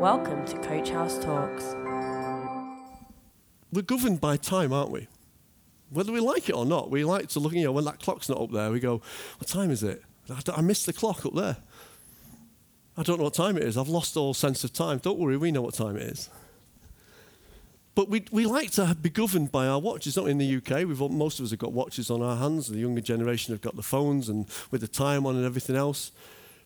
Welcome to Coach House Talks. We're governed by time, aren't we? Whether we like it or not, we like to look, when that clock's not up there, we go, what time is it? I missed the clock up there. I don't know what time it is. I've lost all sense of time. Don't worry, we know what time it is. But we like to be governed by our watches, not in the UK. Most of us have got watches on our hands. The younger generation have got the phones and with the time on and everything else.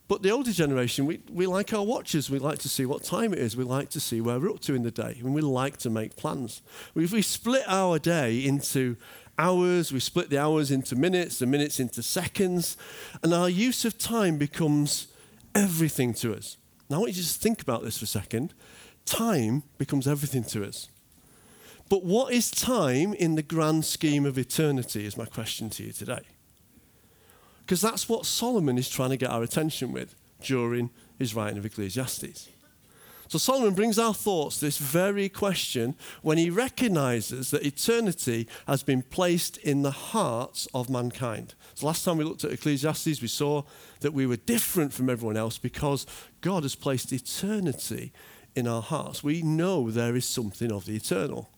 But the older generation, we like our watches. We like to see what time it is. We like to see where we're up to in the day. And we like to make plans. We split our day into hours. We split the hours into minutes, the minutes into seconds. And our use of time becomes everything to us. Now, I want you to just think about this for a second. Time becomes everything to us. But what is time in the grand scheme of eternity is my question to you today. Because that's what Solomon is trying to get our attention with during his writing of Ecclesiastes. So Solomon brings our thoughts to this very question when he recognises that eternity has been placed in the hearts of mankind. So last time we looked at Ecclesiastes, we saw that we were different from everyone else because God has placed eternity in our hearts. We know there is something of the eternal.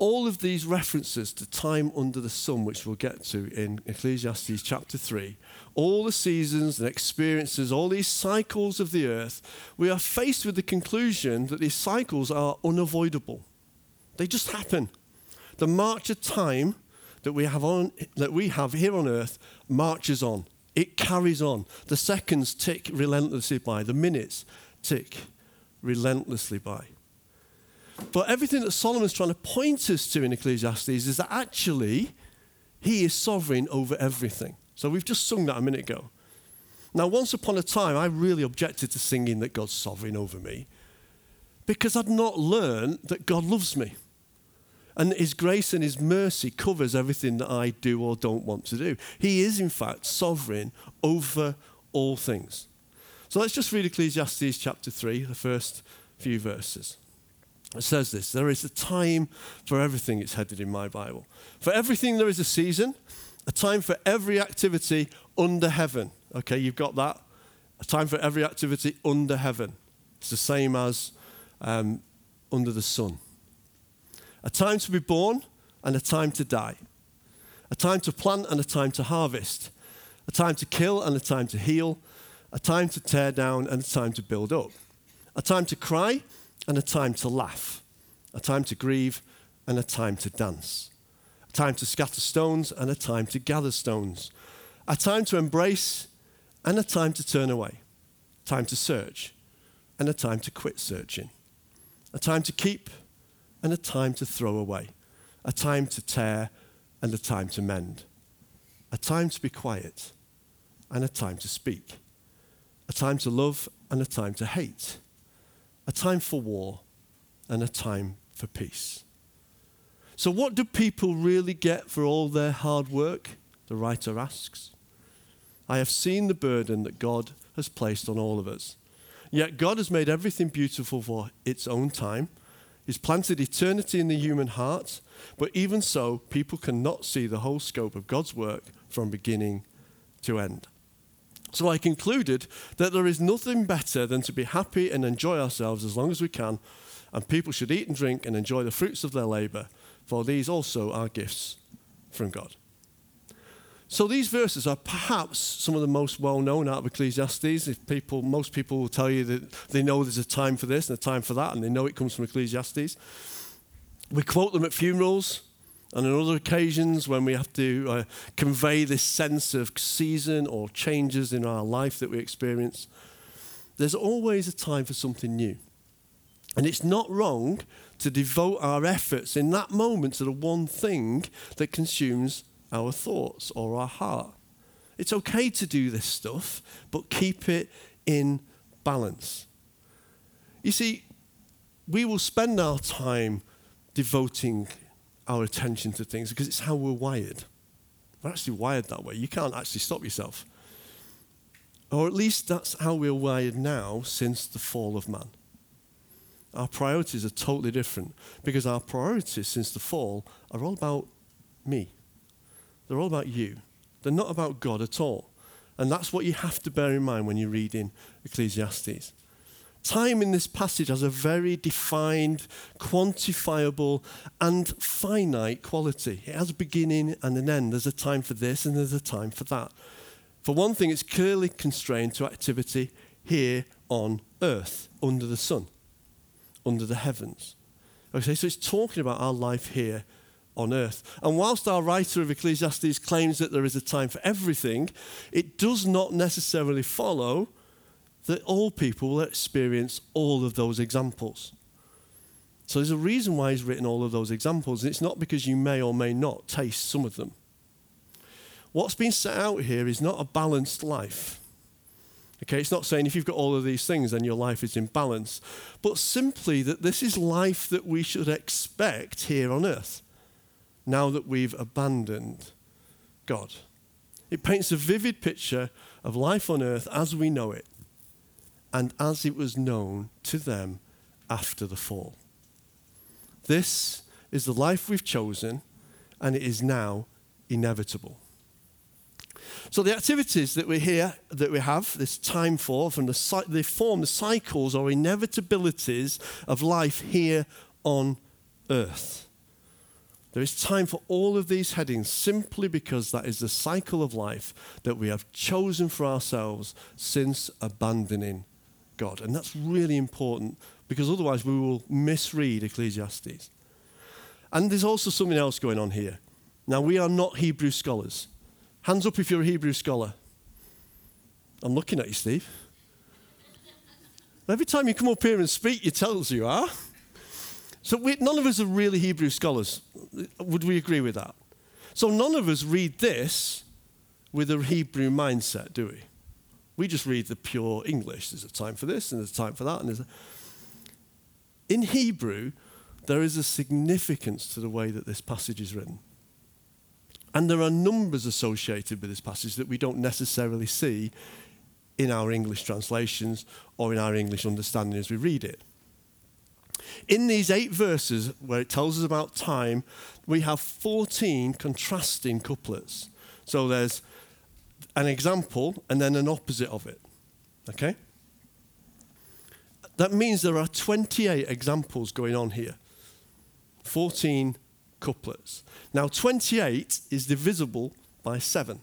All of these references to time under the sun, which we'll get to in Ecclesiastes chapter 3, all the seasons and experiences, all these cycles of the earth, we are faced with the conclusion that these cycles are unavoidable. They just happen. The march of time that we have here on earth marches on. It carries on. The seconds tick relentlessly by. The minutes tick relentlessly by. But everything that Solomon's trying to point us to in Ecclesiastes is that actually he is sovereign over everything. So we've just sung that a minute ago. Now, once upon a time, I really objected to singing that God's sovereign over me because I'd not learned that God loves me and that his grace and his mercy covers everything that I do or don't want to do. He is, in fact, sovereign over all things. So let's just read Ecclesiastes chapter 3, the first few verses. It says this, there is a time for everything, it's headed in my Bible. For everything there is a season, a time for every activity under heaven. Okay, you've got that. A time for every activity under heaven. It's the same as under the sun. A time to be born and a time to die. A time to plant and a time to harvest. A time to kill and a time to heal. A time to tear down and a time to build up. A time to cry and a time to laugh, a time to grieve, and a time to dance, a time to scatter stones, and a time to gather stones, a time to embrace, and a time to turn away, a time to search, and a time to quit searching, a time to keep, and a time to throw away, a time to tear, and a time to mend, a time to be quiet, and a time to speak, a time to love, and a time to hate, a time for war, and a time for peace. So what do people really get for all their hard work? The writer asks. I have seen the burden that God has placed on all of us. Yet God has made everything beautiful for its own time. He's planted eternity in the human heart, but even so, people cannot see the whole scope of God's work from beginning to end. So I concluded that there is nothing better than to be happy and enjoy ourselves as long as we can, and people should eat and drink and enjoy the fruits of their labour, for these also are gifts from God. So these verses are perhaps some of the most well-known out of Ecclesiastes. Most people will tell you that they know there's a time for this and a time for that, and they know it comes from Ecclesiastes. We quote them at funerals. And on other occasions when we have to convey this sense of season or changes in our life that we experience, there's always a time for something new. And it's not wrong to devote our efforts in that moment to the one thing that consumes our thoughts or our heart. It's okay to do this stuff, but keep it in balance. You see, we will spend our time devoting our attention to things because it's how we're wired. We're actually wired that way. You can't actually stop yourself. Or at least that's how we're wired now since the fall of man. Our priorities are totally different because our priorities since the fall are all about me. They're all about you. They're not about God at all. And that's what you have to bear in mind when you're reading Ecclesiastes. Time in this passage has a very defined, quantifiable, and finite quality. It has a beginning and an end. There's a time for this and there's a time for that. For one thing, it's clearly constrained to activity here on earth, under the sun, under the heavens. Okay, so it's talking about our life here on earth. And whilst our writer of Ecclesiastes claims that there is a time for everything, it does not necessarily follow that all people will experience all of those examples. So there's a reason why he's written all of those examples, and it's not because you may or may not taste some of them. What's been set out here is not a balanced life. Okay, it's not saying if you've got all of these things, then your life is in balance, but simply that this is life that we should expect here on earth, now that we've abandoned God. It paints a vivid picture of life on earth as we know it, and as it was known to them after the fall. This is the life we've chosen, and it is now inevitable. So the activities that we're here, that we have this time for, from they form the cycles or inevitabilities of life here on earth. There is time for all of these headings simply because that is the cycle of life that we have chosen for ourselves since abandoning God. And that's really important, because otherwise we will misread Ecclesiastes. And there's also something else going on here. Now, we are not Hebrew scholars. Hands up if you're a Hebrew scholar. I'm looking at you, Steve. Every time you come up here and speak, you tell us you are. So none of us are really Hebrew scholars. Would we agree with that? So none of us read this with a Hebrew mindset, do we? We just read the pure English. There's a time for this and there's a time for that. In Hebrew, there is a significance to the way that this passage is written. And there are numbers associated with this passage that we don't necessarily see in our English translations or in our English understanding as we read it. In these 8 verses where it tells us about time, we have 14 contrasting couplets. So there's an example and then an opposite of it, okay? That means there are 28 examples going on here, 14 couplets. Now, 28 is divisible by 7,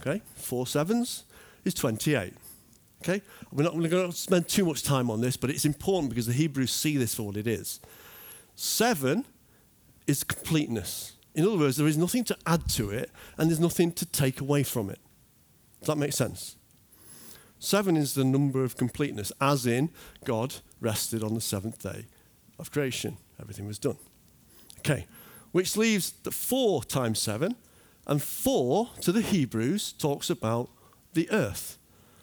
okay? 4 sevens is 28. Okay, we're not going to spend too much time on this, but it's important because the Hebrews see this for what it is. 7 is completeness. In other words, there is nothing to add to it, and there's nothing to take away from it. Does that make sense? 7 is the number of completeness, as in God rested on the 7th day of creation. Everything was done. Okay, which leaves the 4 times 7, and 4 to the Hebrews talks about the earth.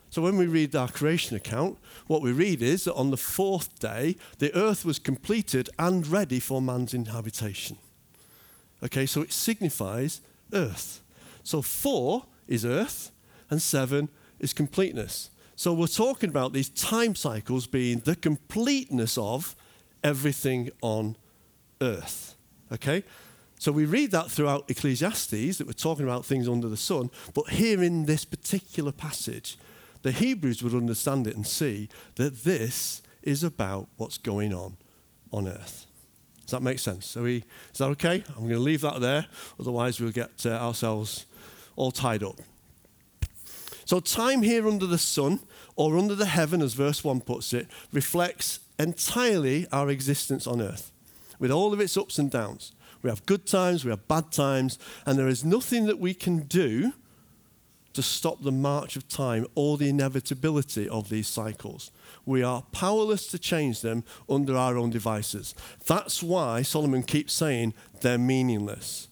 So when we read our creation account, what we read is that on the 4th day, the earth was completed and ready for man's inhabitation. Okay, so it signifies earth. So 4 is earth and 7 is completeness. So we're talking about these time cycles being the completeness of everything on earth. Okay, so we read that throughout Ecclesiastes, that we're talking about things under the sun, but here in this particular passage, the Hebrews would understand it and see that this is about what's going on earth. Does that make sense? Is that okay? I'm going to leave that there, otherwise we'll get ourselves all tied up. So time here under the sun, or under the heaven, as verse 1 puts it, reflects entirely our existence on earth, with all of its ups and downs. We have good times, we have bad times, and there is nothing that we can do to stop the march of time or the inevitability of these cycles. We are powerless to change them under our own devices. That's why Solomon keeps saying they're meaningless.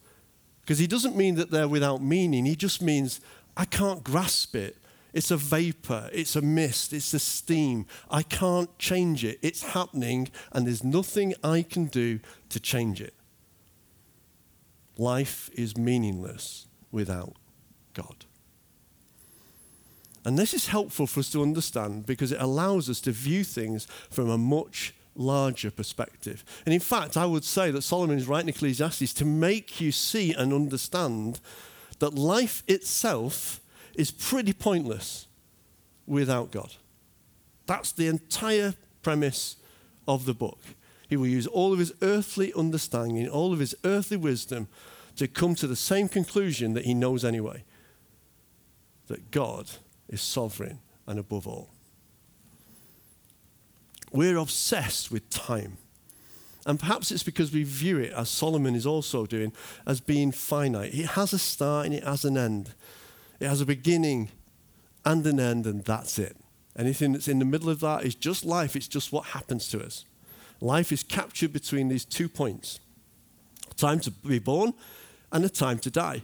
Because he doesn't mean that they're without meaning. He just means I can't grasp it. It's a vapor. It's a mist. It's a steam. I can't change it. It's happening, and there's nothing I can do to change it. Life is meaningless without God. And this is helpful for us to understand because it allows us to view things from a much larger perspective. And in fact, I would say that Solomon is writing Ecclesiastes to make you see and understand that life itself is pretty pointless without God. That's the entire premise of the book. He will use all of his earthly understanding, all of his earthly wisdom to come to the same conclusion that he knows anyway, that God is sovereign and above all. We're obsessed with time. And perhaps it's because we view it, as Solomon is also doing, as being finite. It has a start and it has an end. It has a beginning and an end, and that's it. Anything that's in the middle of that is just life. It's just what happens to us. Life is captured between these 2 points. A time to be born and a time to die.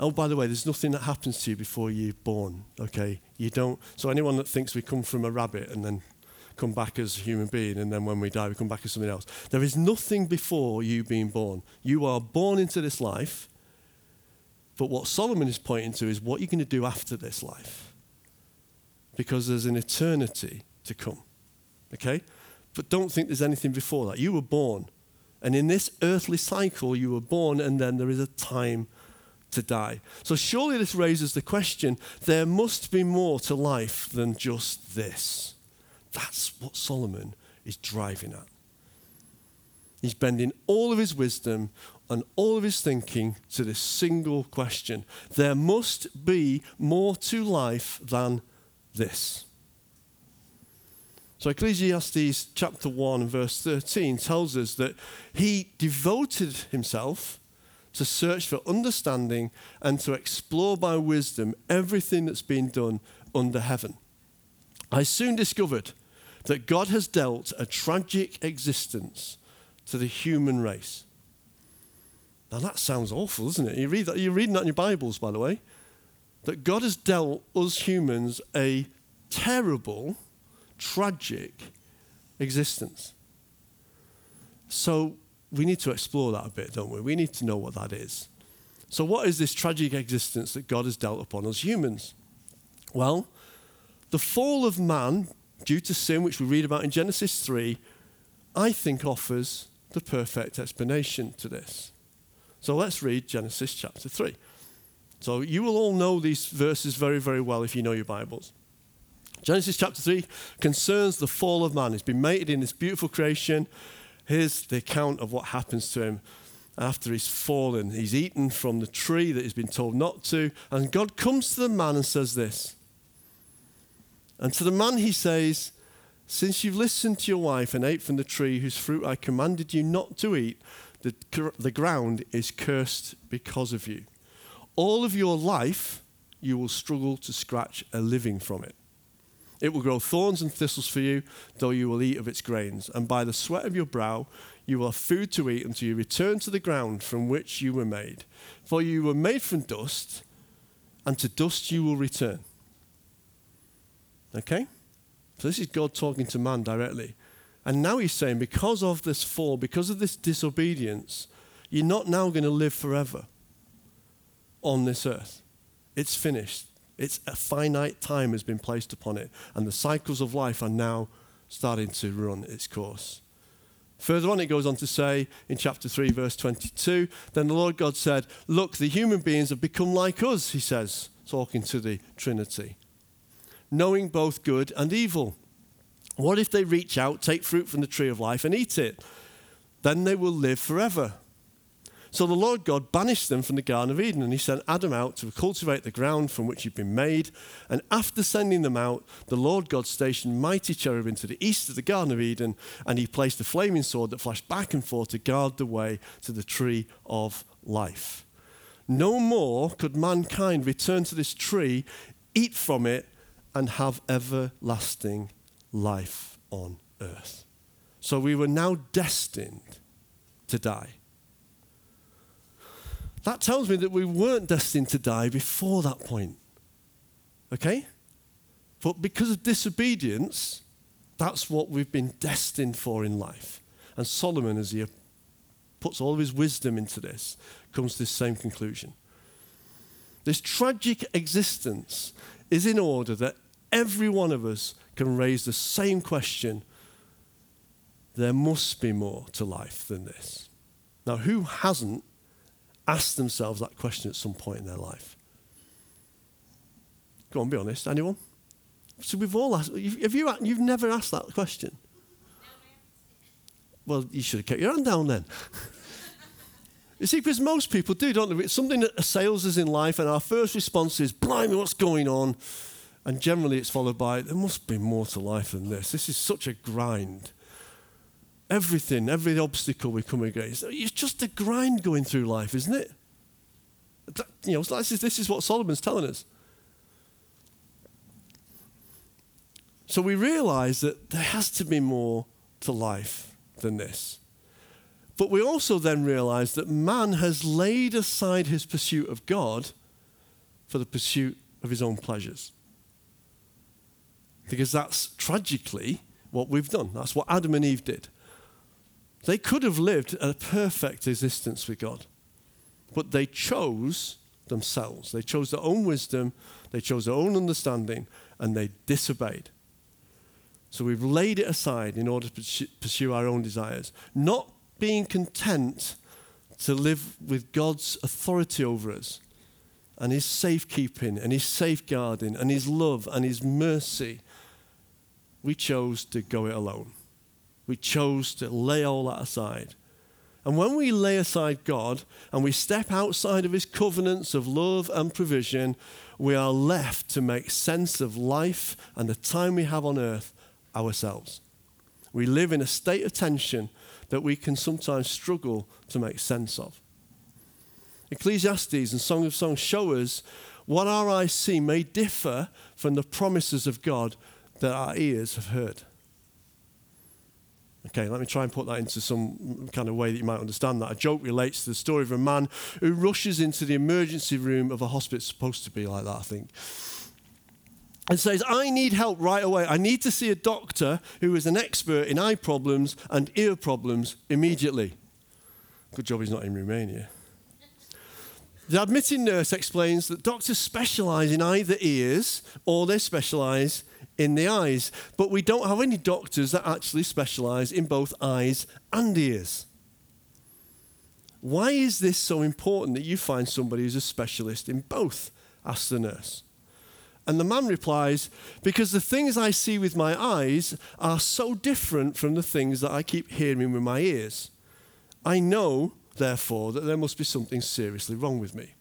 Oh, by the way, there's nothing that happens to you before you're born, okay? You don't. So anyone that thinks we come from a rabbit and then come back as a human being, and then when we die, we come back as something else. There is nothing before you being born. You are born into this life, but what Solomon is pointing to is what you're going to do after this life, because there's an eternity to come, okay? But don't think there's anything before that. You were born, and in this earthly cycle, you were born, and then there is a time to die. So surely this raises the question, there must be more to life than just this. That's what Solomon is driving at. He's bending all of his wisdom and all of his thinking to this single question. There must be more to life than this. So Ecclesiastes chapter 1 and verse 13 tells us that he devoted himself to search for understanding and to explore by wisdom everything that's been done under heaven. I soon discovered that God has dealt a tragic existence to the human race. Now that sounds awful, doesn't it? You're reading that in your Bibles, by the way. That God has dealt us humans a terrible, tragic existence. So we need to explore that a bit, don't we? We need to know what that is. So what is this tragic existence that God has dealt upon us humans? Well, the fall of man, due to sin, which we read about in Genesis 3, I think offers the perfect explanation to this. So let's read Genesis chapter 3. So you will all know these verses very, very well if you know your Bibles. Genesis chapter 3 concerns the fall of man. He's been mated in this beautiful creation. Here's the account of what happens to him after he's fallen. He's eaten from the tree that he's been told not to. And God comes to the man and says this. And to the man he says, since you've listened to your wife and ate from the tree whose fruit I commanded you not to eat, the ground is cursed because of you. All of your life you will struggle to scratch a living from it. It will grow thorns and thistles for you, though you will eat of its grains. And by the sweat of your brow you will have food to eat until you return to the ground from which you were made. For you were made from dust, and to dust you will return. Okay? So this is God talking to man directly. And now he's saying, because of this fall, because of this disobedience, you're not now going to live forever on this earth. It's finished. It's a finite time has been placed upon it. And the cycles of life are now starting to run its course. Further on, it goes on to say in chapter 3, verse 22, then the Lord God said, look, the human beings have become like us, he says, talking to the Trinity, knowing both good and evil. What if they reach out, take fruit from the tree of life and eat it? Then they will live forever. So the Lord God banished them from the Garden of Eden, and he sent Adam out to cultivate the ground from which he'd been made. And after sending them out, the Lord God stationed mighty cherubim to the east of the Garden of Eden, and he placed a flaming sword that flashed back and forth to guard the way to the tree of life. No more could mankind return to this tree, eat from it, and have everlasting life on earth. So we were now destined to die. That tells me that we weren't destined to die before that point. Okay? But because of disobedience, that's what we've been destined for in life. And Solomon, as he puts all of his wisdom into this, comes to this same conclusion. This tragic existence is in order that every one of us can raise the same question. There must be more to life than this. Now, who hasn't asked themselves that question at some point in their life? Go on, be honest. Anyone? So we've all asked. You've never asked that question. Well, you should have kept your hand down then. You see, because most people do, don't they? It's something that assails us in life, and our first response is, blimey, what's going on? And generally it's followed by, there must be more to life than this. This is such a grind. Everything, every obstacle we come against, it's just a grind going through life, isn't it? You know, this is what Solomon's telling us. So we realise that there has to be more to life than this. But we also then realise that man has laid aside his pursuit of God for the pursuit of his own pleasures. Because that's tragically what we've done. That's what Adam and Eve did. They could have lived a perfect existence with God, but they chose themselves. They chose their own wisdom, they chose their own understanding, and they disobeyed. So we've laid it aside in order to pursue our own desires, not being content to live with God's authority over us and his safekeeping and his safeguarding and his love and his mercy. We chose to go it alone. We chose to lay all that aside. And when we lay aside God and we step outside of his covenants of love and provision, we are left to make sense of life and the time we have on earth ourselves. We live in a state of tension that we can sometimes struggle to make sense of. Ecclesiastes and Song of Songs show us what our eyes see may differ from the promises of God that our ears have heard. Okay, let me try and put that into some kind of way that you might understand that. A joke relates to the story of a man who rushes into the emergency room of a hospital. It's supposed to be like that, I think. And says, I need help right away. I need to see a doctor who is an expert in eye problems and ear problems immediately. Good job he's not in Romania. The admitting nurse explains that doctors specialise in either ears or they specialise in the eyes. But we don't have any doctors that actually specialise in both eyes and ears. Why is this so important that you find somebody who's a specialist in both? Asks the nurse. And the man replies, because the things I see with my eyes are so different from the things that I keep hearing with my ears. I know, therefore, that there must be something seriously wrong with me.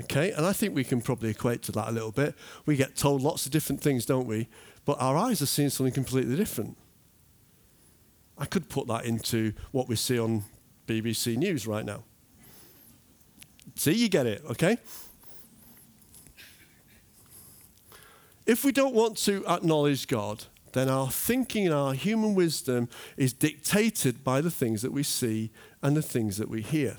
Okay, and I think we can probably equate to that a little bit. We get told lots of different things, don't we? But our eyes are seeing something completely different. I could put that into what we see on BBC News right now. See, you get it, okay? If we don't want to acknowledge God, then our thinking and our human wisdom is dictated by the things that we see and the things that we hear.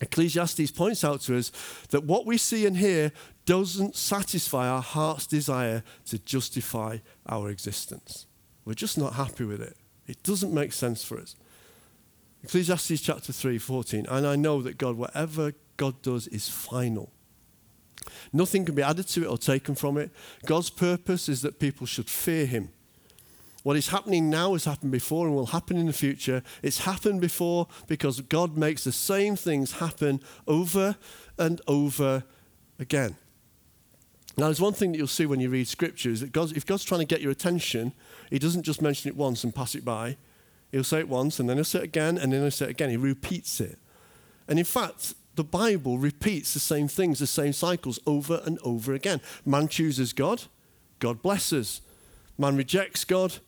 Ecclesiastes points out to us that what we see and hear doesn't satisfy our heart's desire to justify our existence. We're just not happy with it. It doesn't make sense for us. Ecclesiastes chapter 3:14, and I know that God, whatever God does is final. Nothing can be added to it or taken from it. God's purpose is that people should fear him. What is happening now has happened before and will happen in the future. It's happened before because God makes the same things happen over and over again. Now, there's one thing that you'll see when you read Scripture is that if God's trying to get your attention, he doesn't just mention it once and pass it by. He'll say it once, and then he'll say it again, and then he'll say it again. He repeats it. And in fact, the Bible repeats the same things, the same cycles over and over again. Man chooses God, God blesses. Man rejects God,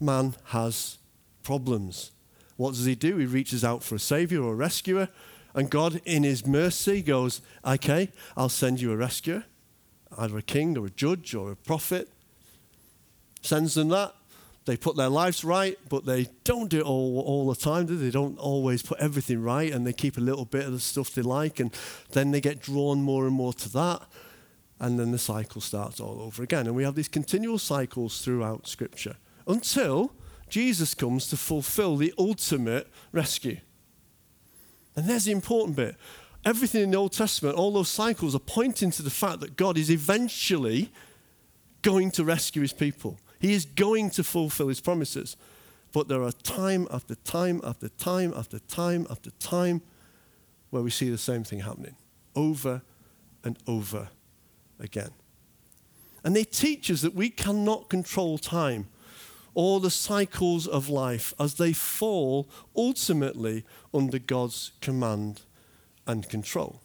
man has problems. What does he do? He reaches out for a saviour or a rescuer, and God in his mercy goes, okay, I'll send you a rescuer, either a king or a judge or a prophet. Sends them that. They put their lives right, but they don't do it all the time, do they? They don't always put everything right, and they keep a little bit of the stuff they like, and then they get drawn more and more to that, and then the cycle starts all over again. And we have these continual cycles throughout Scripture until Jesus comes to fulfill the ultimate rescue. And there's the important bit. Everything in the Old Testament, all those cycles are pointing to the fact that God is eventually going to rescue his people. He is going to fulfill his promises. But there are time after time after time after time after time where we see the same thing happening over and over again. And they teach us that we cannot control time or the cycles of life as they fall ultimately under God's command and control.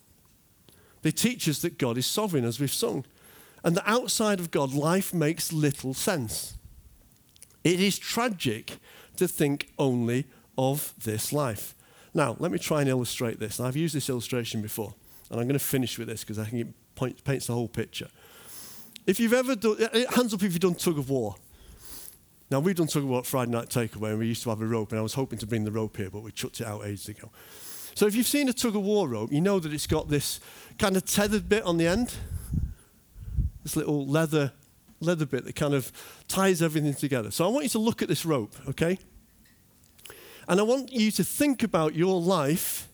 They teach us that God is sovereign, as we've sung, and that outside of God, life makes little sense. It is tragic to think only of this life. Now, let me try and illustrate this. I've used this illustration before, and I'm going to finish with this because I think it paints the whole picture. If you've ever done, hands up if you've done tug of war. Now, we've done tug of war at Friday Night Takeaway, and we used to have a rope, and I was hoping to bring the rope here, but we chucked it out ages ago. So if you've seen a tug of war rope, you know that it's got this kind of tethered bit on the end, this little leather bit that kind of ties everything together. So I want you to look at this rope, okay? And I want you to think about your life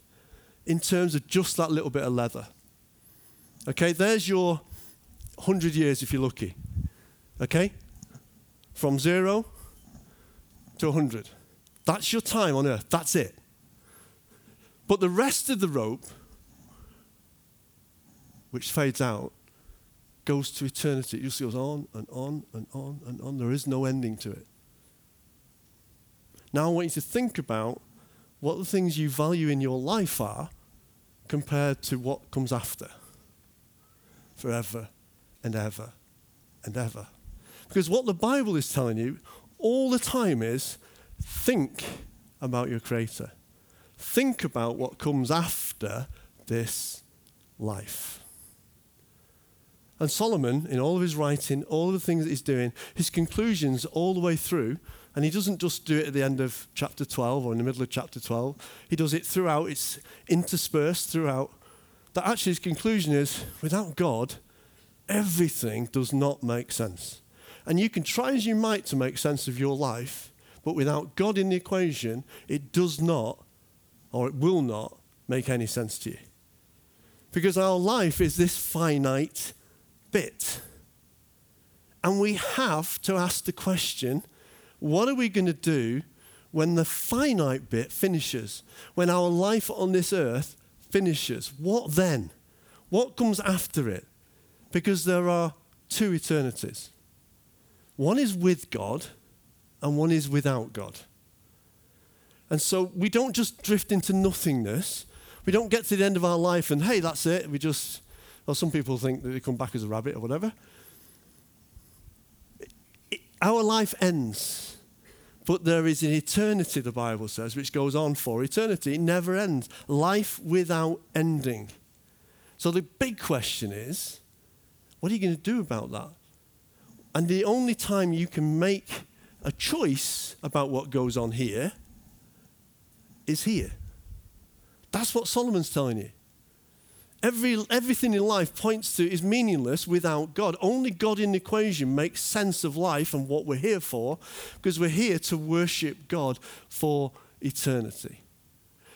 in terms of just that little bit of leather. Okay, there's your 100 years if you're lucky. Okay? From 0 to 100. That's your time on earth. That's it. But the rest of the rope, which fades out, goes to eternity. It just goes on and on and on and on. There is no ending to it. Now I want you to think about what the things you value in your life are compared to what comes after. Forever and ever and ever. Because what the Bible is telling you all the time is, think about your Creator. Think about what comes after this life. And Solomon, in all of his writing, all of the things that he's doing, his conclusions all the way through. And he doesn't just do it at the end of chapter 12 or in the middle of chapter 12. He does it throughout. It's interspersed throughout. That actually his conclusion is, without God, everything does not make sense. And you can try as you might to make sense of your life, but without God in the equation, it does not, or it will not, make any sense to you. Because our life is this finite bit. And we have to ask the question, what are we going to do when the finite bit finishes? When our life on this earth finishes? What then? What comes after it? Because there are two eternities. One is with God and one is without God. And so we don't just drift into nothingness. We don't get to the end of our life and, hey, that's it. We just, well, some people think that they come back as a rabbit or whatever. Our life ends, but there is an eternity, the Bible says, which goes on for eternity. It never ends. Life without ending. So the big question is, what are you going to do about that? And the only time you can make a choice about what goes on here is here. That's what Solomon's telling you. Everything in life points to is meaningless without God. Only God in the equation makes sense of life and what we're here for, because we're here to worship God for eternity.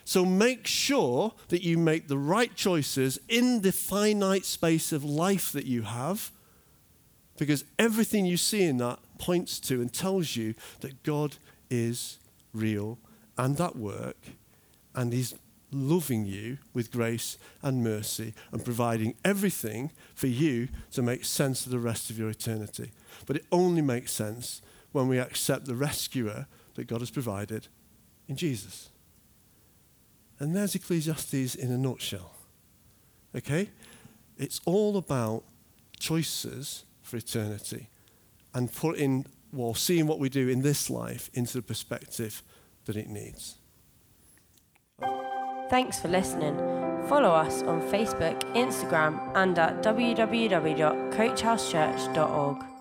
So make sure that you make the right choices in the finite space of life that you have, because everything you see in that points to and tells you that God is real and at work and He's loving you with grace and mercy and providing everything for you to make sense of the rest of your eternity. But it only makes sense when we accept the rescuer that God has provided in Jesus. And there's Ecclesiastes in a nutshell. Okay? It's all about choices for eternity and putting, well, seeing what we do in this life into the perspective that it needs. Thanks for listening. Follow us on Facebook, Instagram, and at www.coachhousechurch.org.